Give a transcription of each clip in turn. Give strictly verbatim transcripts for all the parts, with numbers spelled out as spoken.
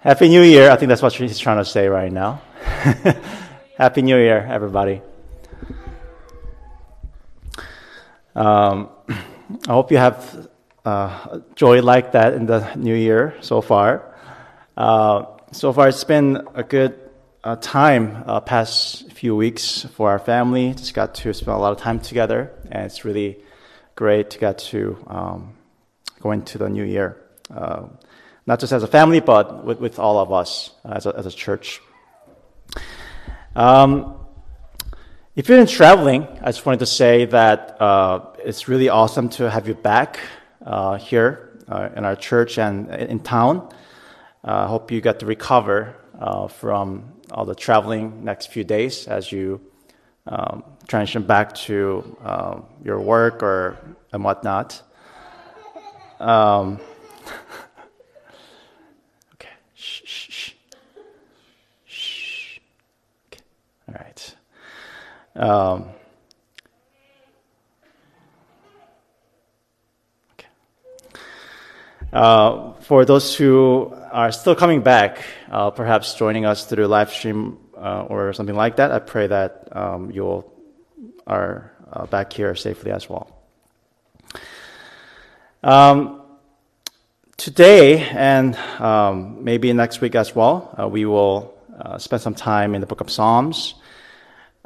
Happy New Year. I think that's what he's trying to say right now. Happy New Year, everybody. Um, I hope you have uh, joy like that in the new year so far. Uh, so far, it's been a good uh, time uh, past few weeks for our family. Just got to spend a lot of time together, and it's really great to get to um, go into the new year. Uh, Not just as a family, but with, with all of us uh, as, a, as a church. Um, if you've been traveling, I just wanted to say that uh, it's really awesome to have you back uh, here uh, in our church and in town. I uh, hope you got to recover uh, from all the traveling next few days as you um, transition back to uh, your work or and whatnot. Um, Shh, shh, shh, shh. Okay. All right. Um, okay. Uh, for those who are still coming back, uh, perhaps joining us through live stream uh, or something like that, I pray that um, you all are uh, back here safely as well. Um. Today and um, maybe next week as well, uh, we will uh, spend some time in the book of Psalms.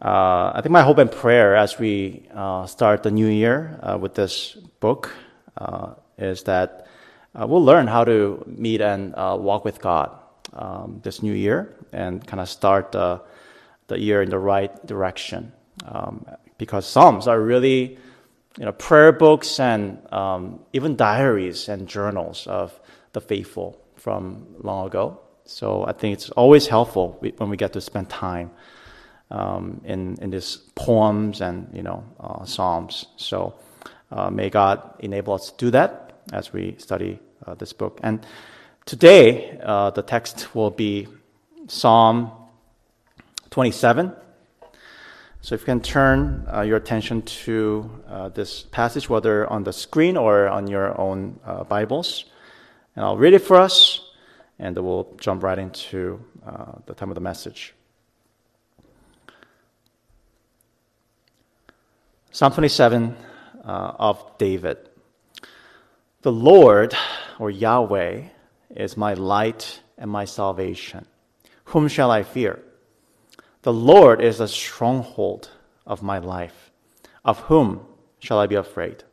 Uh, I think my hope and prayer as we uh, start the new year uh, with this book uh, is that uh, we'll learn how to meet and uh, walk with God um, this new year and kind of start uh, the year in the right direction. Um, because Psalms are really... You know, prayer books and um, even diaries and journals of the faithful from long ago. So I think it's always helpful when we get to spend time um, in in these poems and you know uh, psalms. So uh, may God enable us to do that as we study uh, this book. And today uh, the text will be Psalm twenty-seven. So if you can turn uh, your attention to uh, this passage, whether on the screen or on your own uh, Bibles, and I'll read it for us, and then we'll jump right into uh, the time of the message. Psalm twenty-seven uh, of David. The Lord, or Yahweh, is my light and my salvation. Whom shall I fear? The Lord is the stronghold of my life. Of whom shall I be afraid?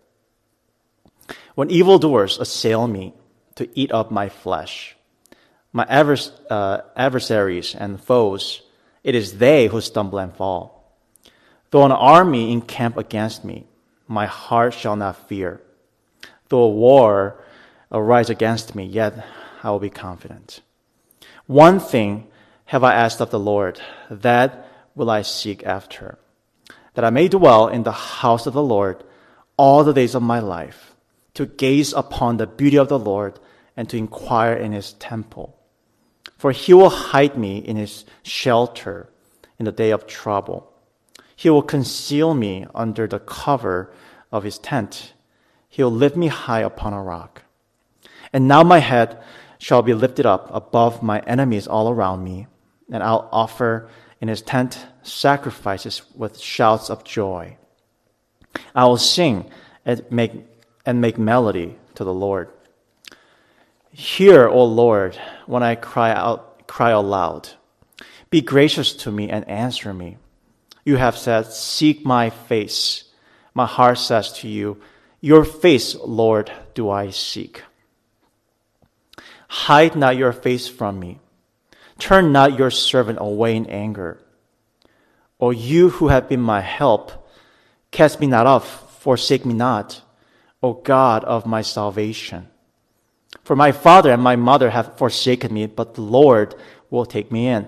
When evildoers assail me to eat up my flesh, my advers- uh, adversaries and foes, it is they who stumble and fall. Though an army encamp against me, my heart shall not fear. Though a war arise against me, yet I will be confident. One thing have I asked of the Lord, that will I seek after, that I may dwell in the house of the Lord all the days of my life, to gaze upon the beauty of the Lord and to inquire in his temple. For he will hide me in his shelter in the day of trouble. He will conceal me under the cover of his tent. He will lift me high upon a rock. And now my head shall be lifted up above my enemies all around me, and I'll offer in his tent sacrifices with shouts of joy. I will sing and make and make melody to the Lord. Hear, O Lord, when I cry out, cry aloud. Be gracious to me and answer me. You have said, "Seek my face." My heart says to you, "Your face, Lord, do I seek." Hide not your face from me. Turn not your servant away in anger. O you who have been my help, cast me not off, forsake me not, O God of my salvation. For my father and my mother have forsaken me, but the Lord will take me in.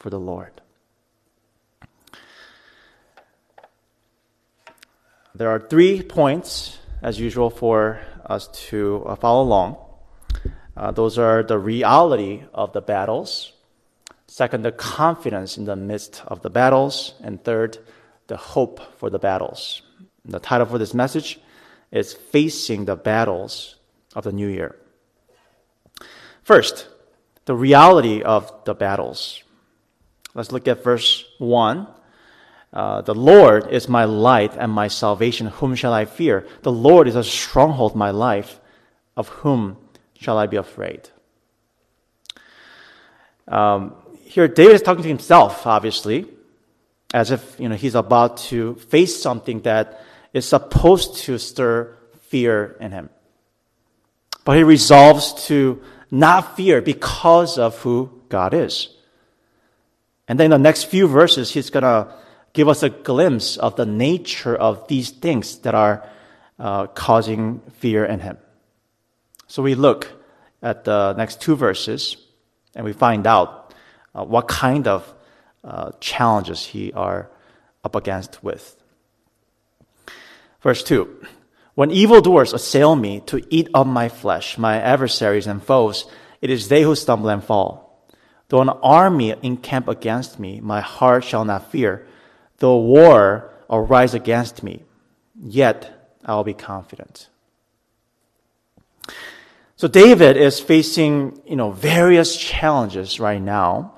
for the Lord. There are three points, as usual, for us to uh, follow along. Uh, those are the reality of the battles. Second, the confidence in the midst of the battles. And third, the hope for the battles. The title for this message is Facing the Battles of the New Year. First, the reality of the battles. Let's look at verse one. Uh, the Lord is my light and my salvation. Whom shall I fear? The Lord is a stronghold of my life. Of whom shall I be afraid? Um, here, David is talking to himself, obviously, as if you know he's about to face something that is supposed to stir fear in him. But he resolves to not fear because of who God is. And then in the next few verses, he's going to give us a glimpse of the nature of these things that are uh, causing fear in him. So we look at the next two verses, and we find out uh, what kind of uh, challenges he are up against with. Verse two, when evildoers assail me to eat up my flesh, my adversaries and foes, it is they who stumble and fall. Though an army encamp against me, my heart shall not fear. Though war arise against me, yet I will be confident. So David is facing, you know, various challenges right now,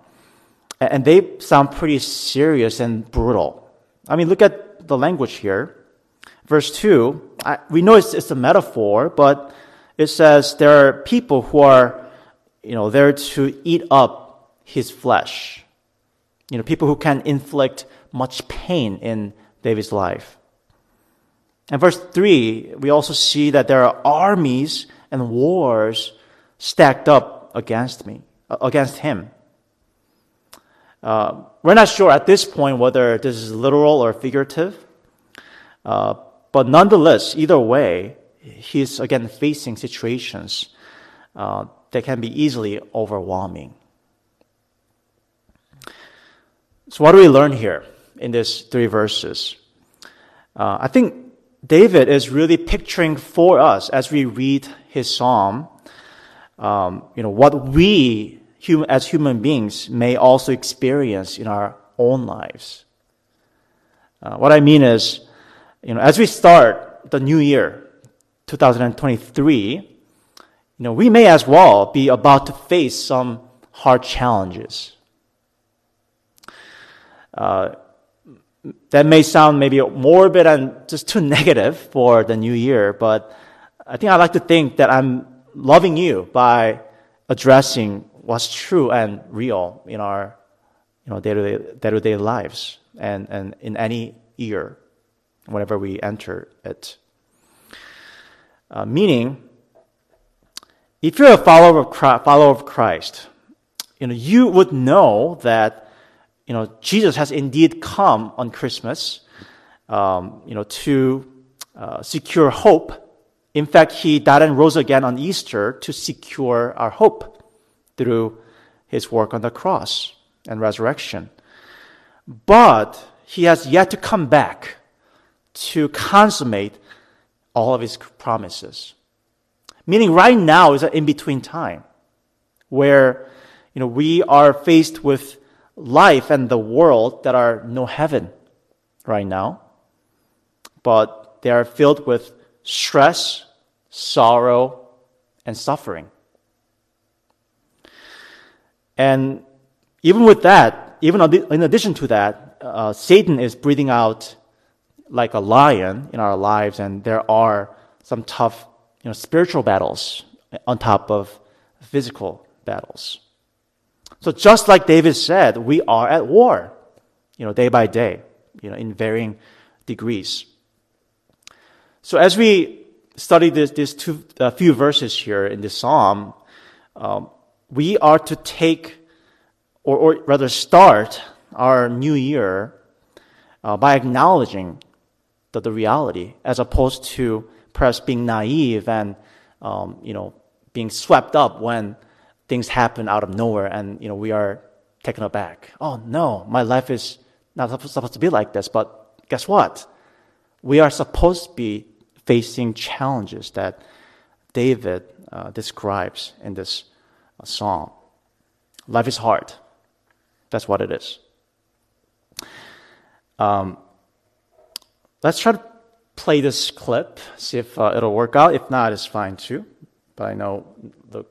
and they sound pretty serious and brutal. I mean, look at the language here. Verse two, I, we know it's, it's a metaphor, but it says there are people who are, you know, there to eat up his flesh. You know, people who can inflict much pain in David's life. And verse three, we also see that there are armies and wars stacked up against me, against him. Uh, we're not sure at this point whether this is literal or figurative, uh, but nonetheless, either way, he's again facing situations uh, that can be easily overwhelming. So what do we learn here in these three verses? Uh, I think David is really picturing for us as we read his psalm, um, you know, what we hum- as human beings may also experience in our own lives. Uh, what I mean is, you know, as we start the new year, twenty twenty-three, you know, we may as well be about to face some hard challenges. Uh, That may sound maybe morbid and just too negative for the new year, but I think I like to think that I'm loving you by addressing what's true and real in our, you know, day-to-day, day-to-day lives and, and in any year, whenever we enter it. Uh, meaning, if you're a follower of Christ, follower of Christ, you know, you would know that You know, Jesus has indeed come on Christmas, um, you know, to uh, secure hope. In fact, he died and rose again on Easter to secure our hope through his work on the cross and resurrection. But he has yet to come back to consummate all of his promises. Meaning right now is an in-between time where, you know, we are faced with life and the world that are no heaven right now, but they are filled with stress, sorrow, and suffering. And even with that, even in addition to that, uh, Satan is breathing out like a lion in our lives, and there are some tough, you know, spiritual battles on top of physical battles. So just like David said, we are at war, you know, day by day, you know, in varying degrees. So as we study this, these two uh, few verses here in this psalm, um, we are to take, or, or rather start our new year uh, by acknowledging the, the reality, as opposed to perhaps being naive and, um, you know, being swept up when things happen out of nowhere and, you know, we are taken aback. Oh, no, my life is not supposed to be like this. But guess what? We are supposed to be facing challenges that David uh, describes in this uh, psalm. Life is hard. That's what it is. Um, let's try to play this clip, see if uh, it'll work out. If not, it's fine too. But I know Luke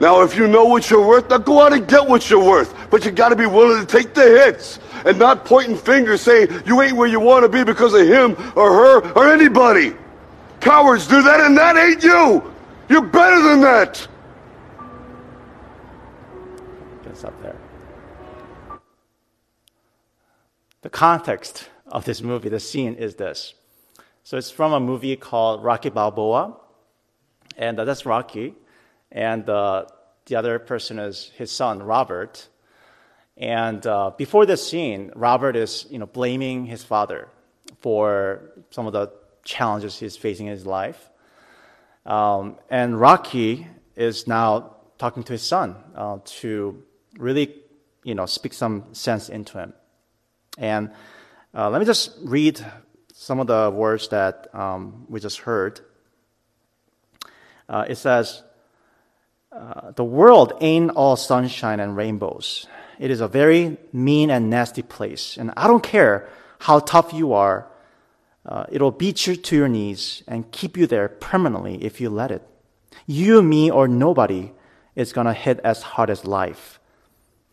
Now, if you know what you're worth, now go out and get what you're worth. But you got to be willing to take the hits and not pointing fingers saying you ain't where you want to be because of him or her or anybody. Cowards do that, and that ain't you. You're better than that. That's up there. The context of this movie, the scene is this. So it's from a movie called Rocky Balboa, and uh, that's Rocky, and uh, the other person is his son, Robert. And uh, before this scene, Robert is, you know, blaming his father for some of the challenges he's facing in his life. Um, and Rocky is now talking to his son uh, to really, you know, speak some sense into him. And uh, let me just read some of the words that um, we just heard. Uh, it says, uh, the world ain't all sunshine and rainbows. It is a very mean and nasty place. And I don't care how tough you are. Uh, it'll beat you to your knees and keep you there permanently if you let it. You, me, or nobody is going to hit as hard as life.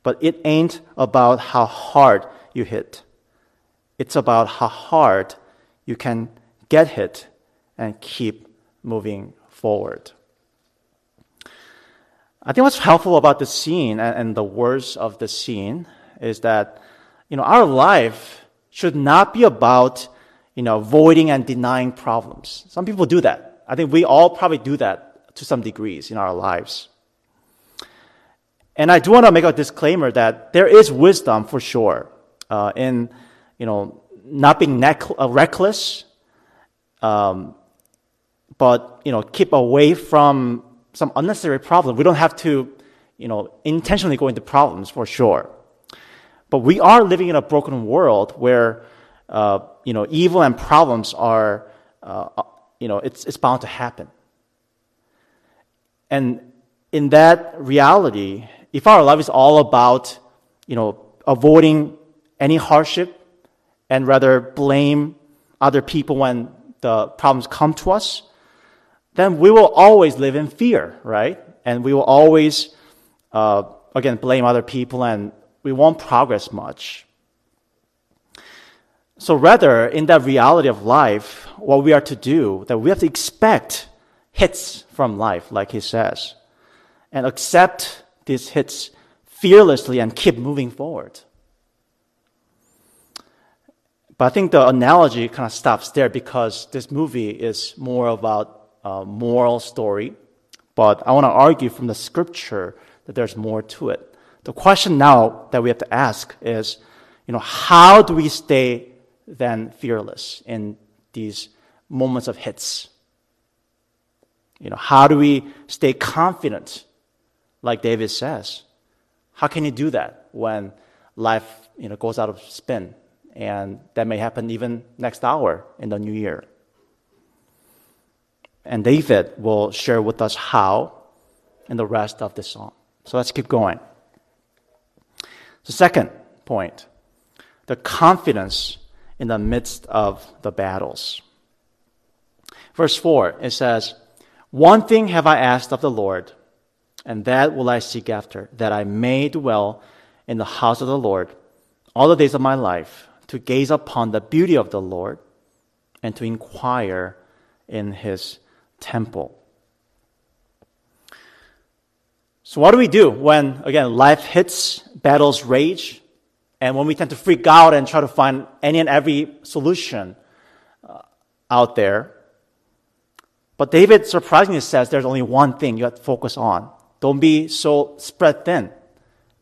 But it ain't about how hard you hit. It's about how hard you can get hit and keep moving forward. I think what's helpful about the scene and the words of the scene is that, you know, our life should not be about, you know, avoiding and denying problems. Some people do that. I think we all probably do that to some degrees in our lives. And I do want to make a disclaimer that there is wisdom for sure uh, in, you know, not being nec- uh, reckless, um, but, you know, keep away from some unnecessary problems. We don't have to, you know, intentionally go into problems for sure. But we are living in a broken world where, uh, you know, evil and problems are, uh, you know, it's it's bound to happen. And in that reality, if our life is all about, you know, avoiding any hardship and rather blame other people when the problems come to us, then we will always live in fear, right? And we will always, uh, again, blame other people, and we won't progress much. So rather, in that reality of life, what we are to do, that we have to expect hits from life, like he says, and accept these hits fearlessly and keep moving forward. But I think the analogy kind of stops there because this movie is more about a moral story. But I want to argue from the scripture that there's more to it. The question now that we have to ask is, you know, how do we stay then fearless in these moments of hits? You know, how do we stay confident, like David says? How can you do that when life, you know, goes out of spin? And that may happen even next hour in the new year. And David will share with us how in the rest of the psalm. So let's keep going. The second point, the confidence in the midst of the battles. Verse four, it says, one thing have I asked of the Lord, and that will I seek after, that I may dwell in the house of the Lord all the days of my life, to gaze upon the beauty of the Lord and to inquire in his temple. So what do we do when, again, life hits, battles rage, and when we tend to freak out and try to find any and every solution uh, out there? But David surprisingly says there's only one thing you have to focus on. Don't be so spread thin.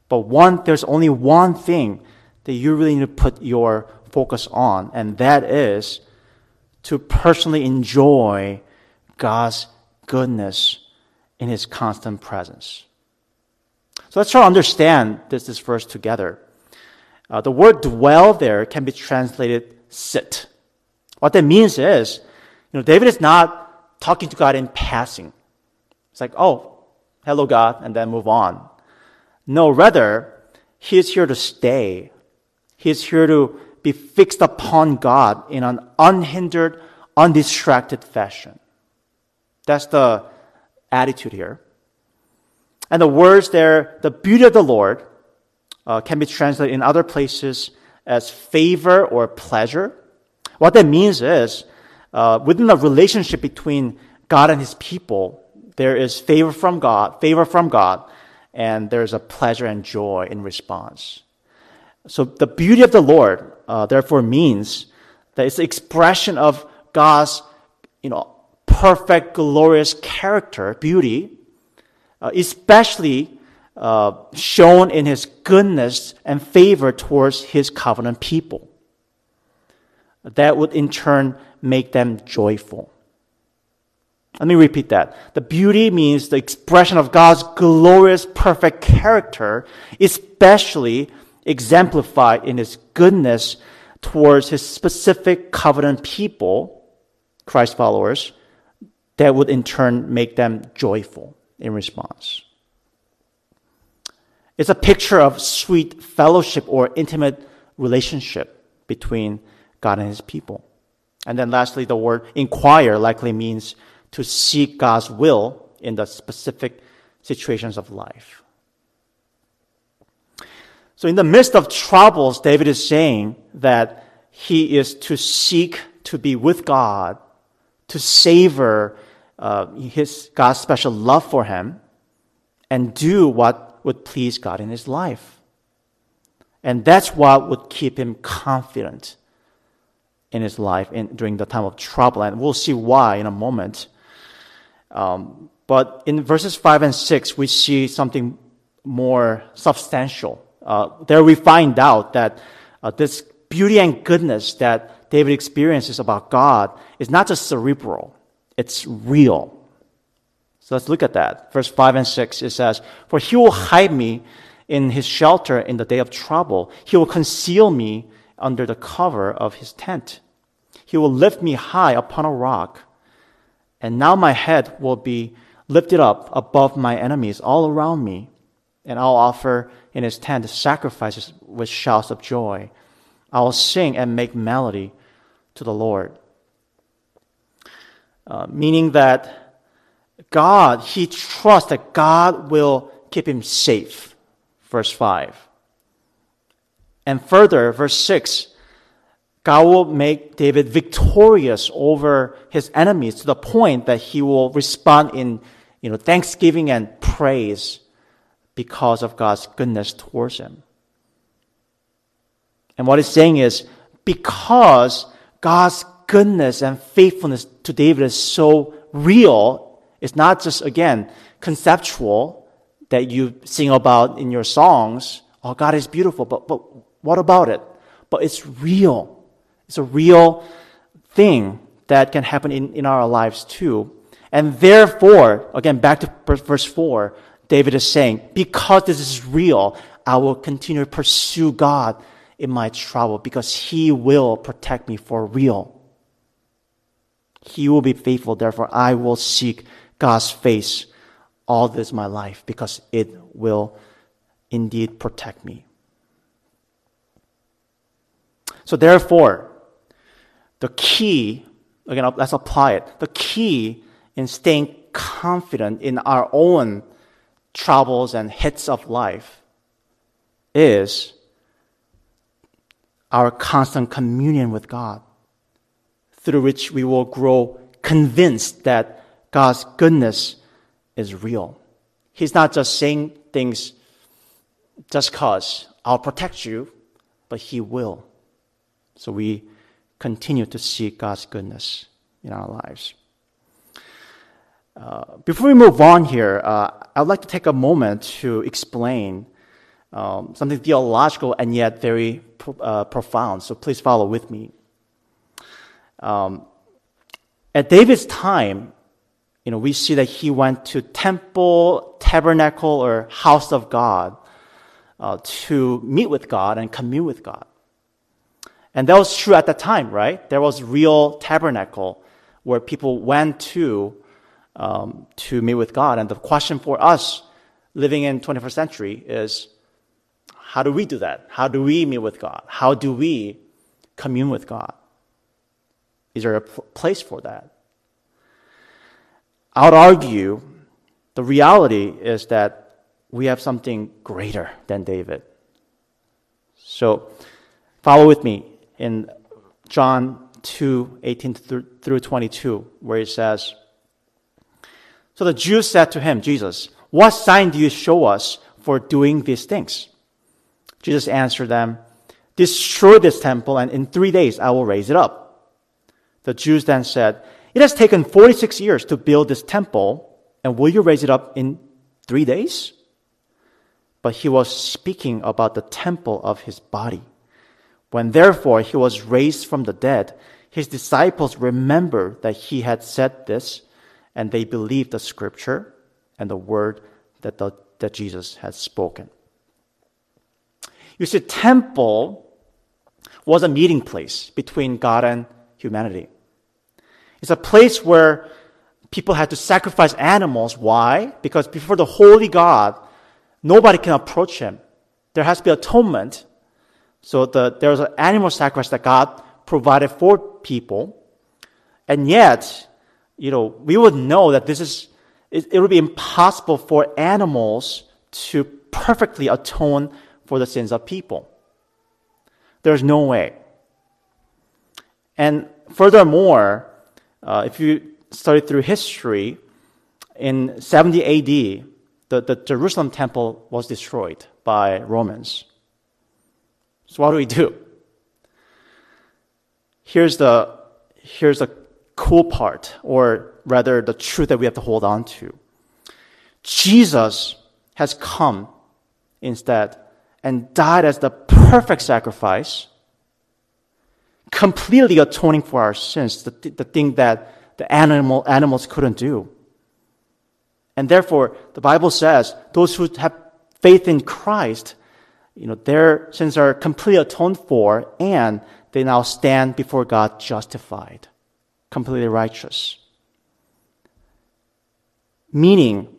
But one, there's only one thing that you really need to put your focus on, and that is to personally enjoy God's goodness in His constant presence. So let's try to understand this, this verse together. Uh, the word dwell there can be translated sit. What that means is, you know, David is not talking to God in passing. It's like, oh, hello, God, and then move on. No, rather, he is here to stay. He is here to be fixed upon God in an unhindered, undistracted fashion. That's the attitude here. And the words there, the beauty of the Lord, uh, can be translated in other places as favor or pleasure. What that means is, uh, within the relationship between God and His people, there is favor from God, favor from God, and there is a pleasure and joy in response. So the beauty of the Lord, uh, therefore, means that it's the expression of God's, you know, perfect, glorious character, beauty, uh, especially uh, shown in His goodness and favor towards His covenant people. That would in turn make them joyful. Let me repeat that. The beauty means the expression of God's glorious, perfect character, especially exemplified in His goodness towards His specific covenant people, Christ followers, that would in turn make them joyful in response. It's a picture of sweet fellowship or intimate relationship between God and His people. And then lastly, the word inquire likely means to seek God's will in the specific situations of life. So in the midst of troubles, David is saying that he is to seek to be with God, to savor uh, his God's special love for him, and do what would please God in his life. And that's what would keep him confident in his life in, during the time of trouble. And we'll see why in a moment. Um, but in verses five and six, we see something more substantial. Uh, there we find out that uh, this beauty and goodness that David experiences about God is not just cerebral, it's real. So let's look at that. Verse five and six, it says, "For He will hide me in His shelter in the day of trouble. He will conceal me under the cover of His tent. He will lift me high upon a rock. And now my head will be lifted up above my enemies all around me. And I'll offer in His tent sacrifices with shouts of joy. I will sing and make melody to the Lord." Uh, meaning that God, he trusts that God will keep him safe, verse five. And further, verse six, God will make David victorious over his enemies to the point that he will respond in, you know, thanksgiving and praise because of God's goodness towards him. And what he's saying is, because God's goodness and faithfulness to David is so real, it's not just, again, conceptual that you sing about in your songs, oh, God is beautiful, but, but what about it? But it's real. It's a real thing that can happen in, in our lives too. And therefore, again, back to verse four, David is saying, because this is real, I will continue to pursue God in my trouble, because He will protect me for real. He will be faithful, therefore I will seek God's face all this my life, because it will indeed protect me. So therefore, the key, again, let's apply it, the key in staying confident in our own troubles and hits of life is our constant communion with God, through which we will grow convinced that God's goodness is real. He's not just saying things just cause. I'll protect you, but he will. So we continue to see God's goodness in our lives. Uh, before we move on here, uh, I would like to take a moment to explain um, something theological and yet very pro- uh, profound. So please follow with me. Um, at David's time, you know, we see that he went to temple, tabernacle, or house of God uh, to meet with God and commune with God. And that was true at the time, right? There was real tabernacle where people went to um, to meet with God. And the question for us living in twenty-first century is, how do we do that? How do we meet with God? How do we commune with God? Is there a place for that? I would argue the reality is that we have something greater than David. So follow with me in John two, eighteen through twenty-two, where it says, "So the Jews said to him, 'Jesus, what sign do you show us for doing these things?' Jesus answered them, 'Destroy this temple, and in three days I will raise it up.' The Jews then said, 'It has taken forty-six years to build this temple, and will you raise it up in three days?' But he was speaking about the temple of his body. When therefore he was raised from the dead, his disciples remembered that he had said this, and they believed the scripture and the word that, the, that Jesus had spoken." You see, temple was a meeting place between God and humanity. It's a place where people had to sacrifice animals. Why? Because before the holy God, nobody can approach him. There has to be atonement. So the, there was an animal sacrifice that God provided for people. And yet, you know, we would know that this is, it, it would be impossible for animals to perfectly atone for the sins of people. There's no way. And furthermore, Uh, if you study through history, in seventy A D, the, the Jerusalem temple was destroyed by Romans. So what do we do? Here's the, here's the cool part, or rather the truth that we have to hold on to. Jesus has come instead and died as the perfect sacrifice, completely atoning for our sins, the, the thing that the animal animals couldn't do. And therefore, the Bible says those who have faith in Christ, you know, their sins are completely atoned for, and they now stand before God justified, completely righteous. Meaning,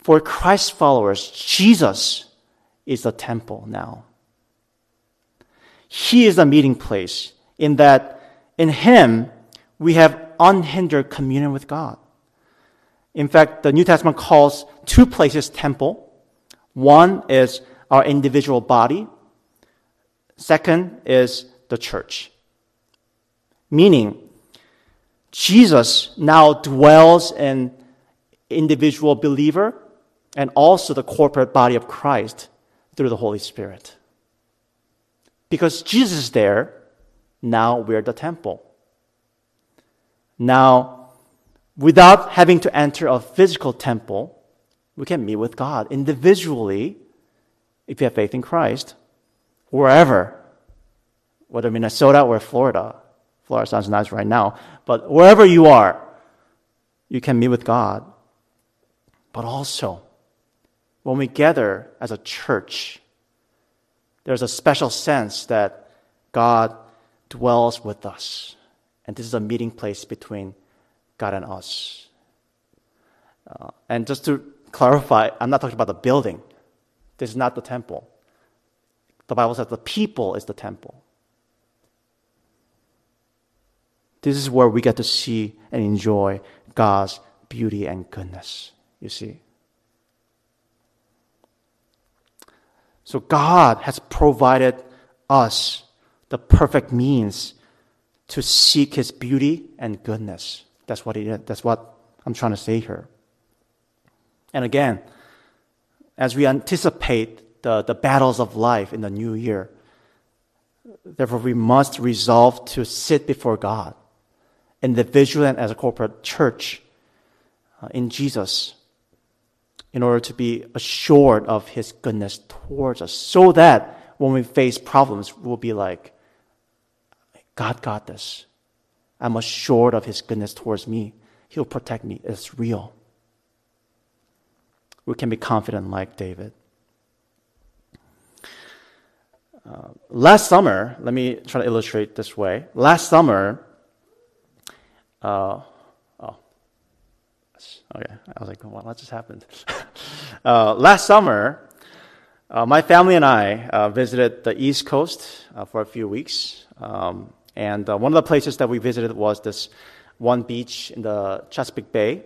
for Christ's followers, Jesus is the temple now. He is the meeting place, in that in him we have unhindered communion with God. In fact, the New Testament calls two places temple. One is our individual body. Second is the church. Meaning, Jesus now dwells in individual believer and also the corporate body of Christ through the Holy Spirit. Because Jesus is there, now we're the temple. Now, without having to enter a physical temple, we can meet with God individually, if you have faith in Christ, wherever, whether Minnesota or Florida. Florida sounds nice right now, but wherever you are, you can meet with God. But also, when we gather as a church, there's a special sense that God dwells with us. And this is a meeting place between God and us. Uh, and just to clarify, I'm not talking about the building. This is not the temple. The Bible says the people is the temple. This is where we get to see and enjoy God's beauty and goodness, you see. So God has provided us the perfect means to seek his beauty and goodness. That's what he, that's what I'm trying to say here. And again, as we anticipate the, the battles of life in the new year. Therefore, we must resolve to sit before God, individually and as a corporate church, uh, in Jesus, in order to be assured of His goodness towards us, so that when we face problems, we'll be like, God got this. I'm assured of His goodness towards me. He'll protect me. It's real. We can be confident like David. Uh, last summer, let me try to illustrate this way. Last summer, uh, oh, okay. I was like, well, what just happened? uh, last summer, uh, my family and I uh, visited the East Coast uh, for a few weeks. Um, and uh, one of the places that we visited was this one beach in the Chesapeake Bay.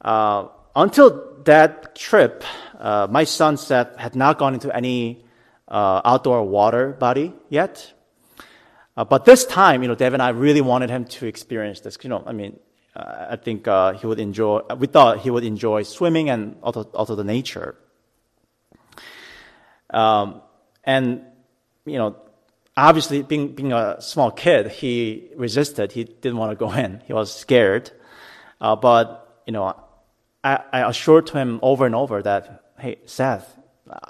Uh, until that trip, uh, my son Seth had not gone into any uh, outdoor water body yet. Uh, but this time, you know, Dave and I really wanted him to experience this. You know, I mean, uh, I think uh, he would enjoy, we thought he would enjoy swimming and also, also the nature. Um, and, you know, Obviously, being being a small kid, he resisted. He didn't want to go in. He was scared. Uh, but, you know, I, I assured him over and over that, hey, Seth,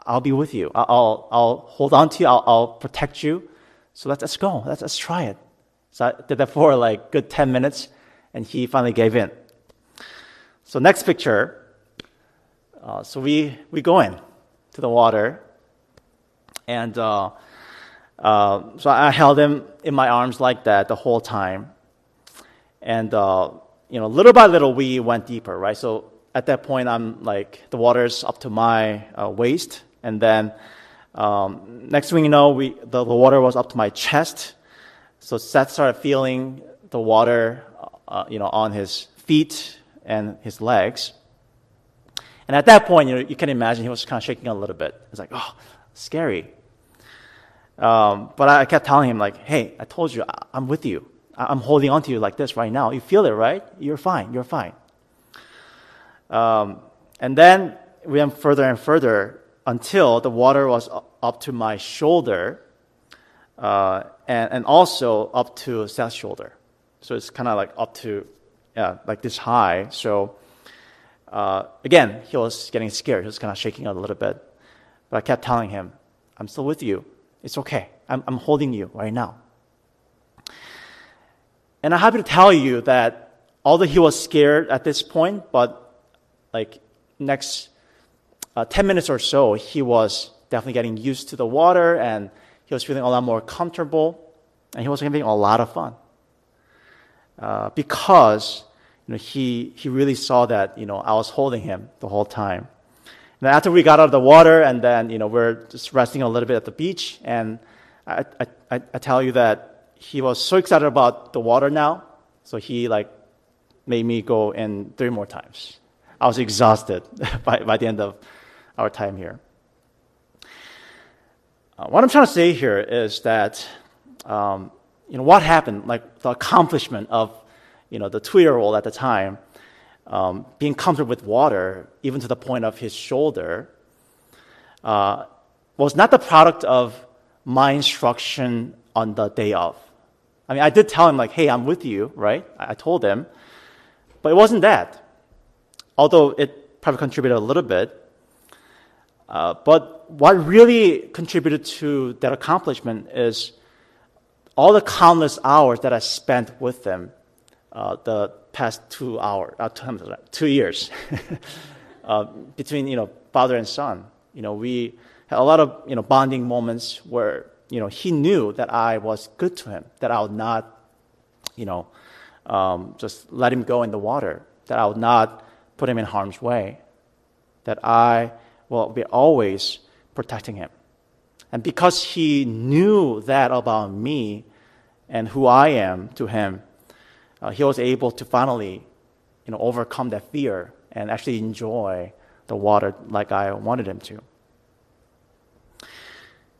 I'll be with you. I'll I'll hold on to you. I'll, I'll protect you. So let's, let's go. Let's, let's try it. So I did that for like a good ten minutes, and he finally gave in. So next picture. Uh, so we, we go in to the water, and... Uh, Uh, so I held him in my arms like that the whole time. And, uh, you know, little by little, we went deeper, right? So at that point, I'm like, the water's up to my uh, waist. And then um, next thing you know, we the, the water was up to my chest. So Seth started feeling the water, uh, you know, on his feet and his legs. And at that point, you know, you can imagine he was kind of shaking a little bit. It's like, oh, scary. Um, but I kept telling him, like, hey, I told you, I- I'm with you. I- I'm holding on to you like this right now. You feel it, right? You're fine. You're fine. Um, and then we went further and further until the water was up to my shoulder uh, and, and also up to Seth's shoulder. So it's kind of like up to, yeah, like this high. So, uh, again, he was getting scared. He was kind of shaking out a little bit. But I kept telling him, I'm still with you. It's okay. I'm, I'm holding you right now. And I'm happy to tell you that although he was scared at this point, but like next uh, ten minutes or so, he was definitely getting used to the water, and he was feeling a lot more comfortable, and he was having a lot of fun uh, because you know he he really saw that you know I was holding him the whole time. Now, after we got out of the water, and then, you know, we're just resting a little bit at the beach, and I, I, I tell you that he was so excited about the water now, so he, like, made me go in three more times. I was exhausted by, by the end of our time here. Uh, what I'm trying to say here is that, um, you know, what happened, like, the accomplishment of, you know, the two-year-old at the time, Um, being comfortable with water, even to the point of his shoulder, uh, was not the product of my instruction on the day of. I mean, I did tell him, like, hey, I'm with you, right? I, I told him. But it wasn't that, although it probably contributed a little bit. Uh, but what really contributed to that accomplishment is all the countless hours that I spent with him, uh, the past two hours, uh, two years, uh, between you know father and son. You know we had a lot of you know bonding moments where you know he knew that I was good to him, that I would not, you know, um, just let him go in the water, that I would not put him in harm's way, that I will be always protecting him, and because he knew that about me and who I am to him. Uh, he was able to finally, you know, overcome that fear and actually enjoy the water like I wanted him to.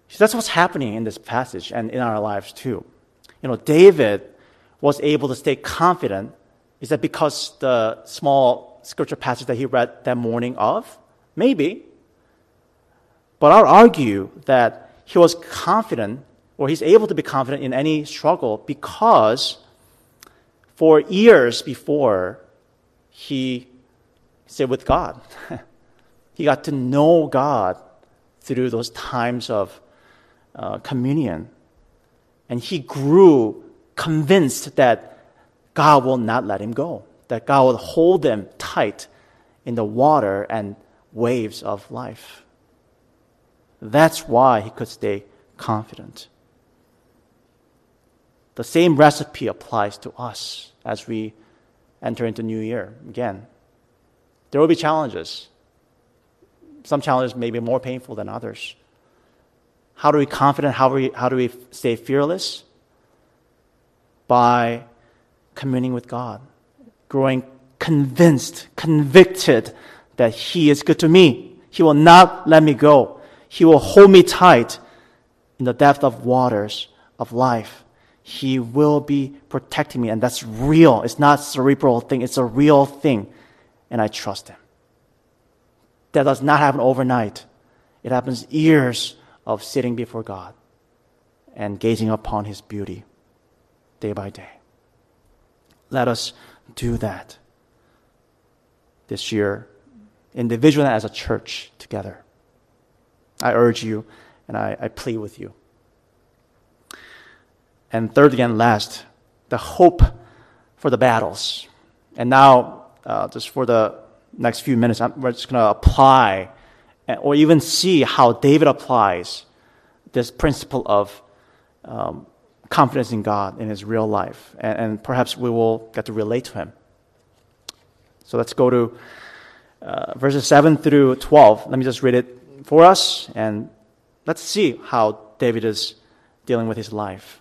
So that's what's happening in this passage and in our lives too. You know, David was able to stay confident. Is that because the small scripture passage that he read that morning of Maybe. But I'll argue that he was confident, or he's able to be confident in any struggle, because for years before, he stayed with God. He got to know God through those times of uh, communion. And he grew convinced that God will not let him go, that God will hold him tight in the water and waves of life. That's why he could stay confident. The same recipe applies to us as we enter into new year again. There will be challenges. Some challenges may be more painful than others. How do we confident? How do we, how do we stay fearless? By communing with God, growing convinced, convicted that He is good to me. He will not let me go. He will hold me tight in the depth of waters of life. He will be protecting me, and that's real. It's not a cerebral thing. It's a real thing, and I trust Him. That does not happen overnight. It happens years of sitting before God and gazing upon His beauty day by day. Let us do that this year, individually as a church together. I urge you, and I, I plead with you. And third and last, the hope for the battles. And now, uh, just for the next few minutes, I'm, we're just going to apply or even see how David applies this principle of um, confidence in God in his real life. And, and perhaps we will get to relate to him. So let's go to uh, verses seven through twelve. Let me just read it for us, and let's see how David is dealing with his life.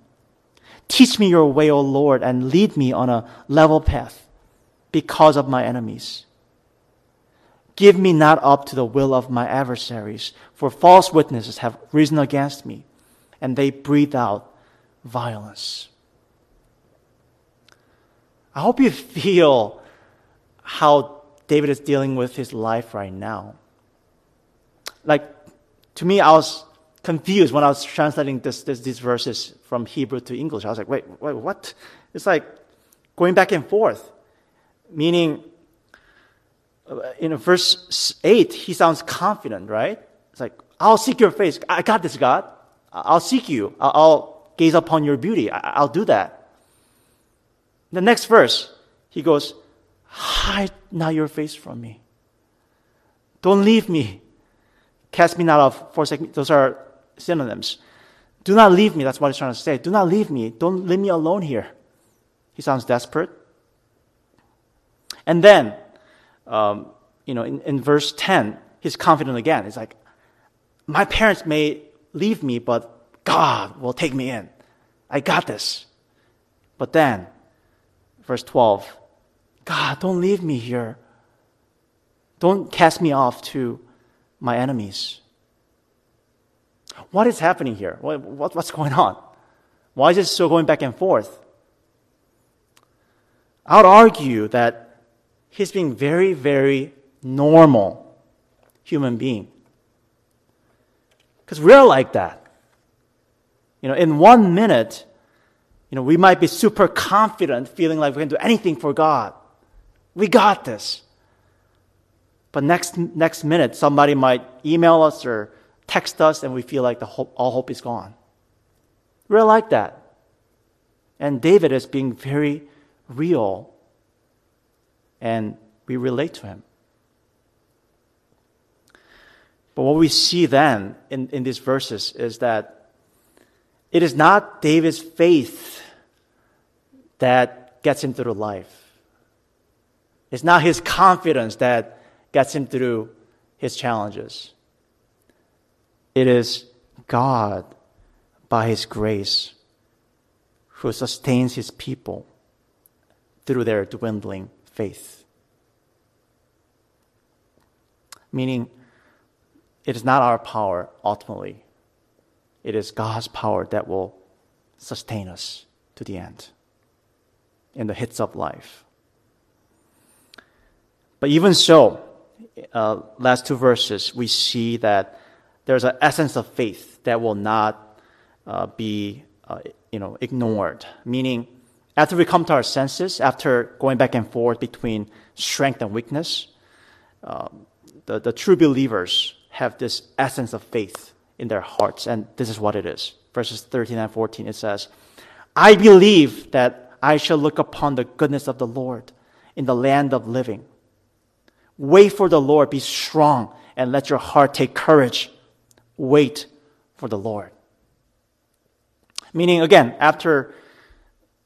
Teach me your way, O Lord, and lead me on a level path because of my enemies. Give me not up to the will of my adversaries, for false witnesses have risen against me, and they breathe out violence." I hope you feel how David is dealing with his life right now. Like, to me, I was confused when I was translating this, this, these verses from Hebrew to English. I was like, wait, wait, what? It's like going back and forth. Meaning, in verse eight, he sounds confident, right? It's like, I'll seek your face. I got this, God. I'll seek you. I'll gaze upon your beauty. I'll do that. The next verse, he goes, "Hide not your face from me. Don't leave me. Cast me not off, forsake me." Those are synonyms. Do not leave me. That's what he's trying to say. Do not leave me. Don't leave me alone here. He sounds desperate. And then, um, you know, in, in verse ten, he's confident again. He's like, my parents may leave me, but God will take me in. I got this. But then, verse twelve, God, don't leave me here. Don't cast me off to my enemies. What is happening here? What, what, what's going on? Why is it so going back and forth? I would argue that he's being very, very normal human being. Because we're like that. You know, in one minute, you know, we might be super confident, feeling like we can do anything for God. We got this. But next next minute, somebody might email us or text us, and we feel like the hope, all hope is gone. We're like that. And David is being very real, and we relate to him. But what we see then in, in these verses is that it is not David's faith that gets him through life. It's not his confidence that gets him through his challenges. It is God, by his grace, who sustains his people through their dwindling faith. Meaning, it is not our power, ultimately. It is God's power that will sustain us to the end in the hits of life. But even so, uh, last two verses, we see that there's an essence of faith that will not uh, be uh, you know, ignored. Meaning, after we come to our senses, after going back and forth between strength and weakness, um, the, the true believers have this essence of faith in their hearts, and this is what it is. Verses thirteen and fourteen, it says, "I believe that I shall look upon the goodness of the Lord in the land of living. Wait for the Lord, be strong, and let your heart take courage. Wait for the Lord." Meaning, again, after,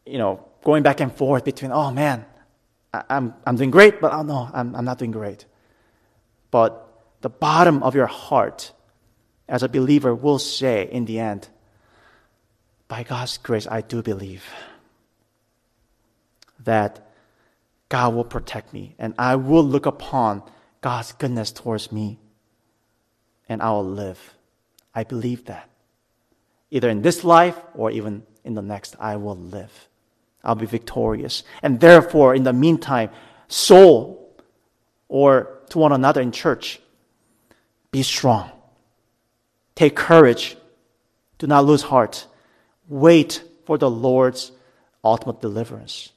you know, going back and forth between, oh man, I, I'm I'm doing great, but oh no, I'm I'm not doing great. But the bottom of your heart, as a believer, will say in the end, by God's grace, I do believe that God will protect me, and I will look upon God's goodness towards me, and I will live. I believe that. Either in this life or even in the next, I will live. I'll be victorious. And therefore, in the meantime, soul, or to one another in church, be strong. Take courage. Do not lose heart. Wait for the Lord's ultimate deliverance.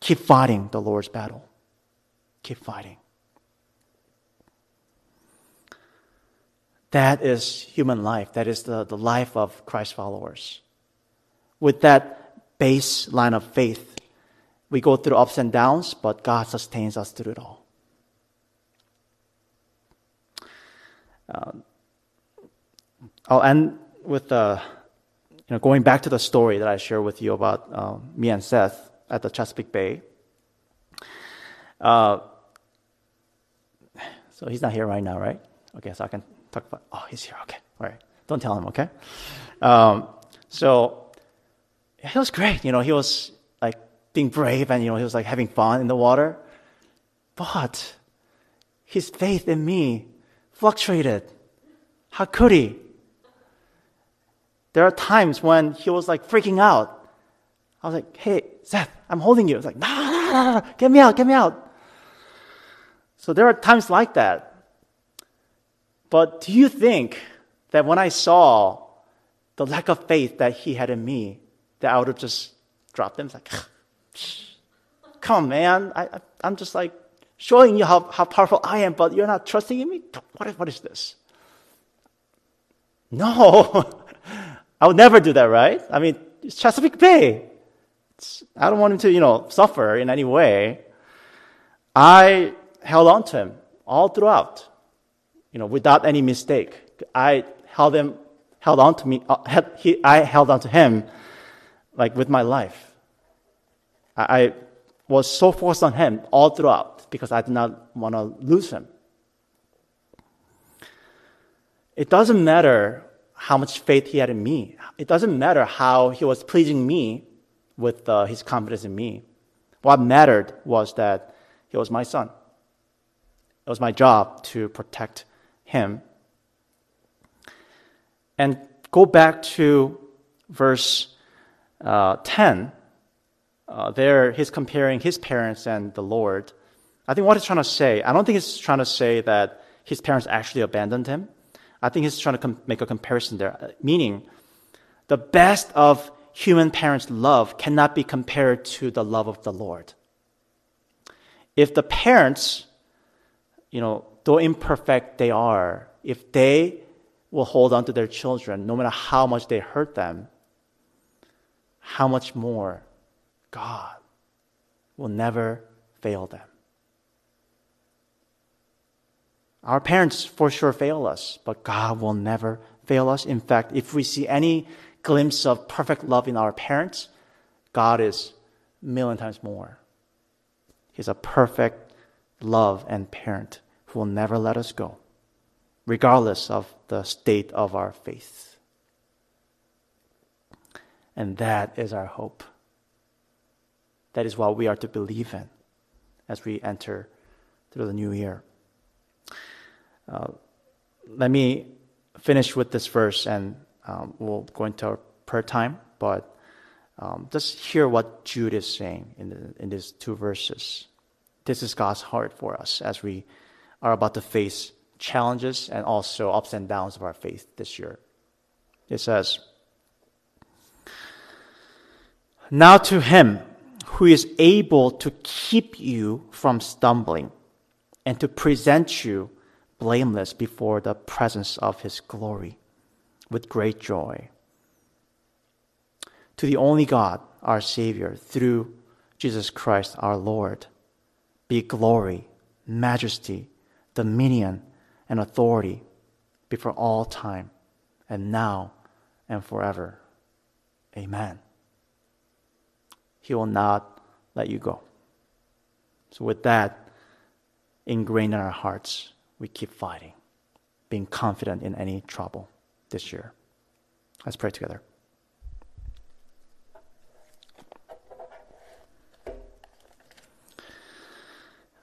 Keep fighting the Lord's battle. Keep fighting. That is human life. That is the, the life of Christ followers. With that baseline of faith, we go through ups and downs, but God sustains us through it all. Um, I'll end with uh, you know, going back to the story that I shared with you about uh, me and Seth at the Chesapeake Bay. Uh, so he's not here right now, right? Okay, so I can... Talk about, oh, he's here, okay. All right. Don't tell him, okay? Um, so he was great. You know, he was like being brave and, you know, he was like having fun in the water. But his faith in me fluctuated. How could he? There are times when he was like freaking out. I was like, hey, Seth, I'm holding you. I was like, nah, nah, nah, nah, get me out, get me out. So there are times like that. But do you think that when I saw the lack of faith that he had in me, that I would have just dropped him? It's like, come on, man. I, I, I'm just like showing you how, how powerful I am, but you're not trusting in me? What is, what is this? No. I would never do that, right? I mean, it's Chesapeake Bay. It's, I don't want him to, you know, suffer in any way. I held on to him all throughout. You know, without any mistake, I held him, held on to me. Uh, he, I held on to him, like with my life. I, I was so focused on him all throughout because I did not want to lose him. It doesn't matter how much faith he had in me. It doesn't matter how he was pleasing me with uh, his confidence in me. What mattered was that he was my son. It was my job to protect him. And go back to verse uh, ten. Uh, there, he's comparing his parents and the Lord. I think what he's trying to say, I don't think he's trying to say that his parents actually abandoned him. I think he's trying to com- make a comparison there, meaning the best of human parents' love cannot be compared to the love of the Lord. If the parents, you know, though imperfect they are, if they will hold on to their children, no matter how much they hurt them, how much more God will never fail them. Our parents for sure fail us, but God will never fail us. In fact, if we see any glimpse of perfect love in our parents, God is a million times more. He's a perfect love and parent who will never let us go, regardless of the state of our faith. And that is our hope. That is what we are to believe in as we enter through the new year. Uh, let me finish with this verse, and um, we'll go into our prayer time, but um, just hear what Jude is saying in, the, in these two verses. This is God's heart for us as we are about to face challenges and also ups and downs of our faith this year. It says, "Now to him who is able to keep you from stumbling and to present you blameless before the presence of his glory with great joy. To the only God, our Savior, through Jesus Christ our Lord, be glory, majesty, dominion, and authority before all time and now and forever. Amen." He will not let you go. So with that ingrained in our hearts, we keep fighting, being confident in any trouble this year. Let's pray together.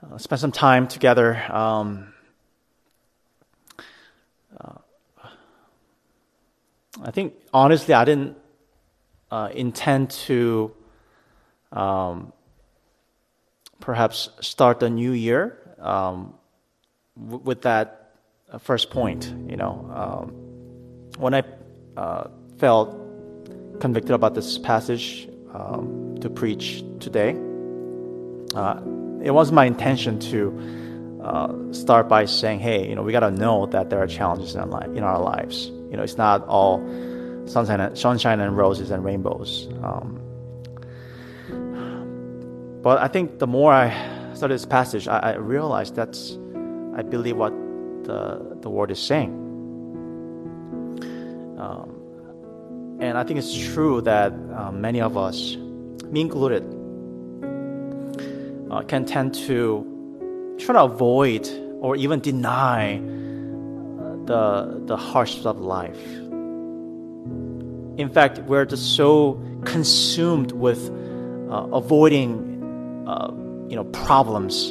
Uh, spend some time together. Um, uh, I think, honestly, I didn't uh, intend to um, perhaps start the new year um, w- with that first point. You know, um, when I uh, felt convicted about this passage um, to preach today, uh, it was my intention to uh, start by saying, hey, you know, we got to know that there are challenges in our, life, in our lives. You know, it's not all sunshine and, sunshine and roses and rainbows. Um, but I think the more I studied this passage, I, I realized that's, I believe, what the, the word is saying. Um, and I think it's true that uh, many of us, me included, Uh, can tend to try to avoid or even deny the the hardships of life. In fact, we're just so consumed with uh, avoiding, uh, you know, problems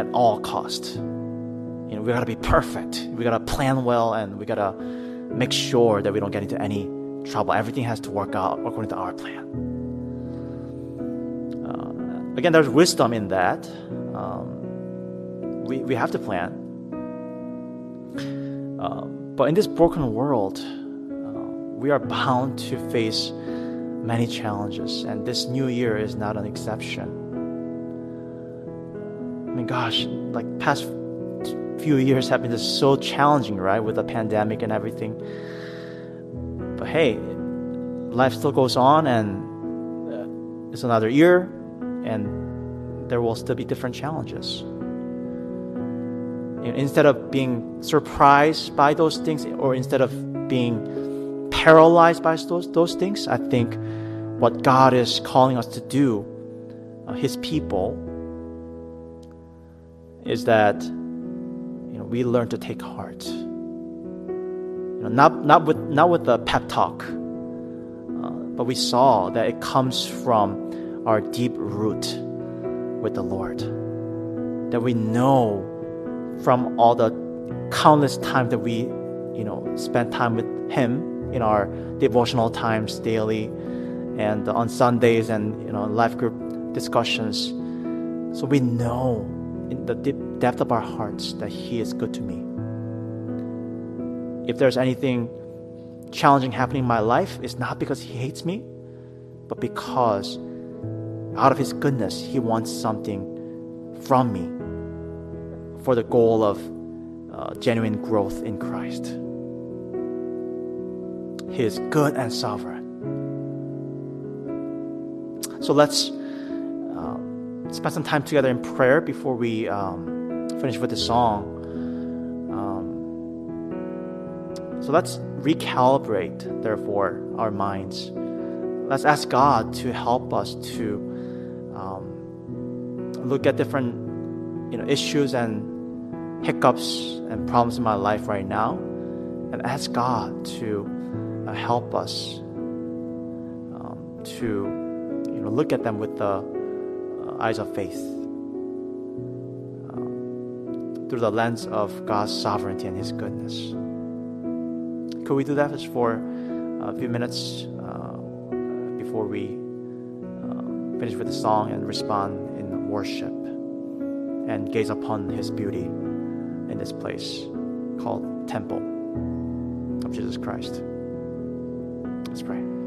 at all cost. You know, we gotta be perfect. We gotta plan well, and we gotta make sure that we don't get into any trouble. Everything has to work out according to our plan. Again, there's wisdom in that. Um, we, we have to plan. Uh, but in this broken world, uh, we are bound to face many challenges, and this new year is not an exception. I mean, gosh, like past few years have been just so challenging, right, with the pandemic and everything. But hey, life still goes on, and it's another year, and there will still be different challenges. You know, instead of being surprised by those things, or instead of being paralyzed by those those things, I think what God is calling us to do, uh, His people, is that you know we learn to take heart. You know, not not with not with a pep talk, uh, but we saw that it comes from our deep root with the Lord, that we know from all the countless times that we, you know, spend time with Him in our devotional times daily, and on Sundays, and you know, life group discussions. So we know in the deep depth of our hearts that He is good to me. If there's anything challenging happening in my life, it's not because He hates me, but because out of His goodness, He wants something from me for the goal of uh, genuine growth in Christ. He is good and sovereign. So let's uh, spend some time together in prayer before we um, finish with the song. Um, so let's recalibrate, therefore, our minds. Let's ask God to help us to Um, look at different you know, issues and hiccups and problems in my life right now, and ask God to uh, help us um, to you know, look at them with the eyes of faith, um, through the lens of God's sovereignty and His goodness. Could we do that just for a few minutes uh, before we uh, finish with the song and respond in worship and gaze upon His beauty in this place called Temple of Jesus Christ? Let's pray.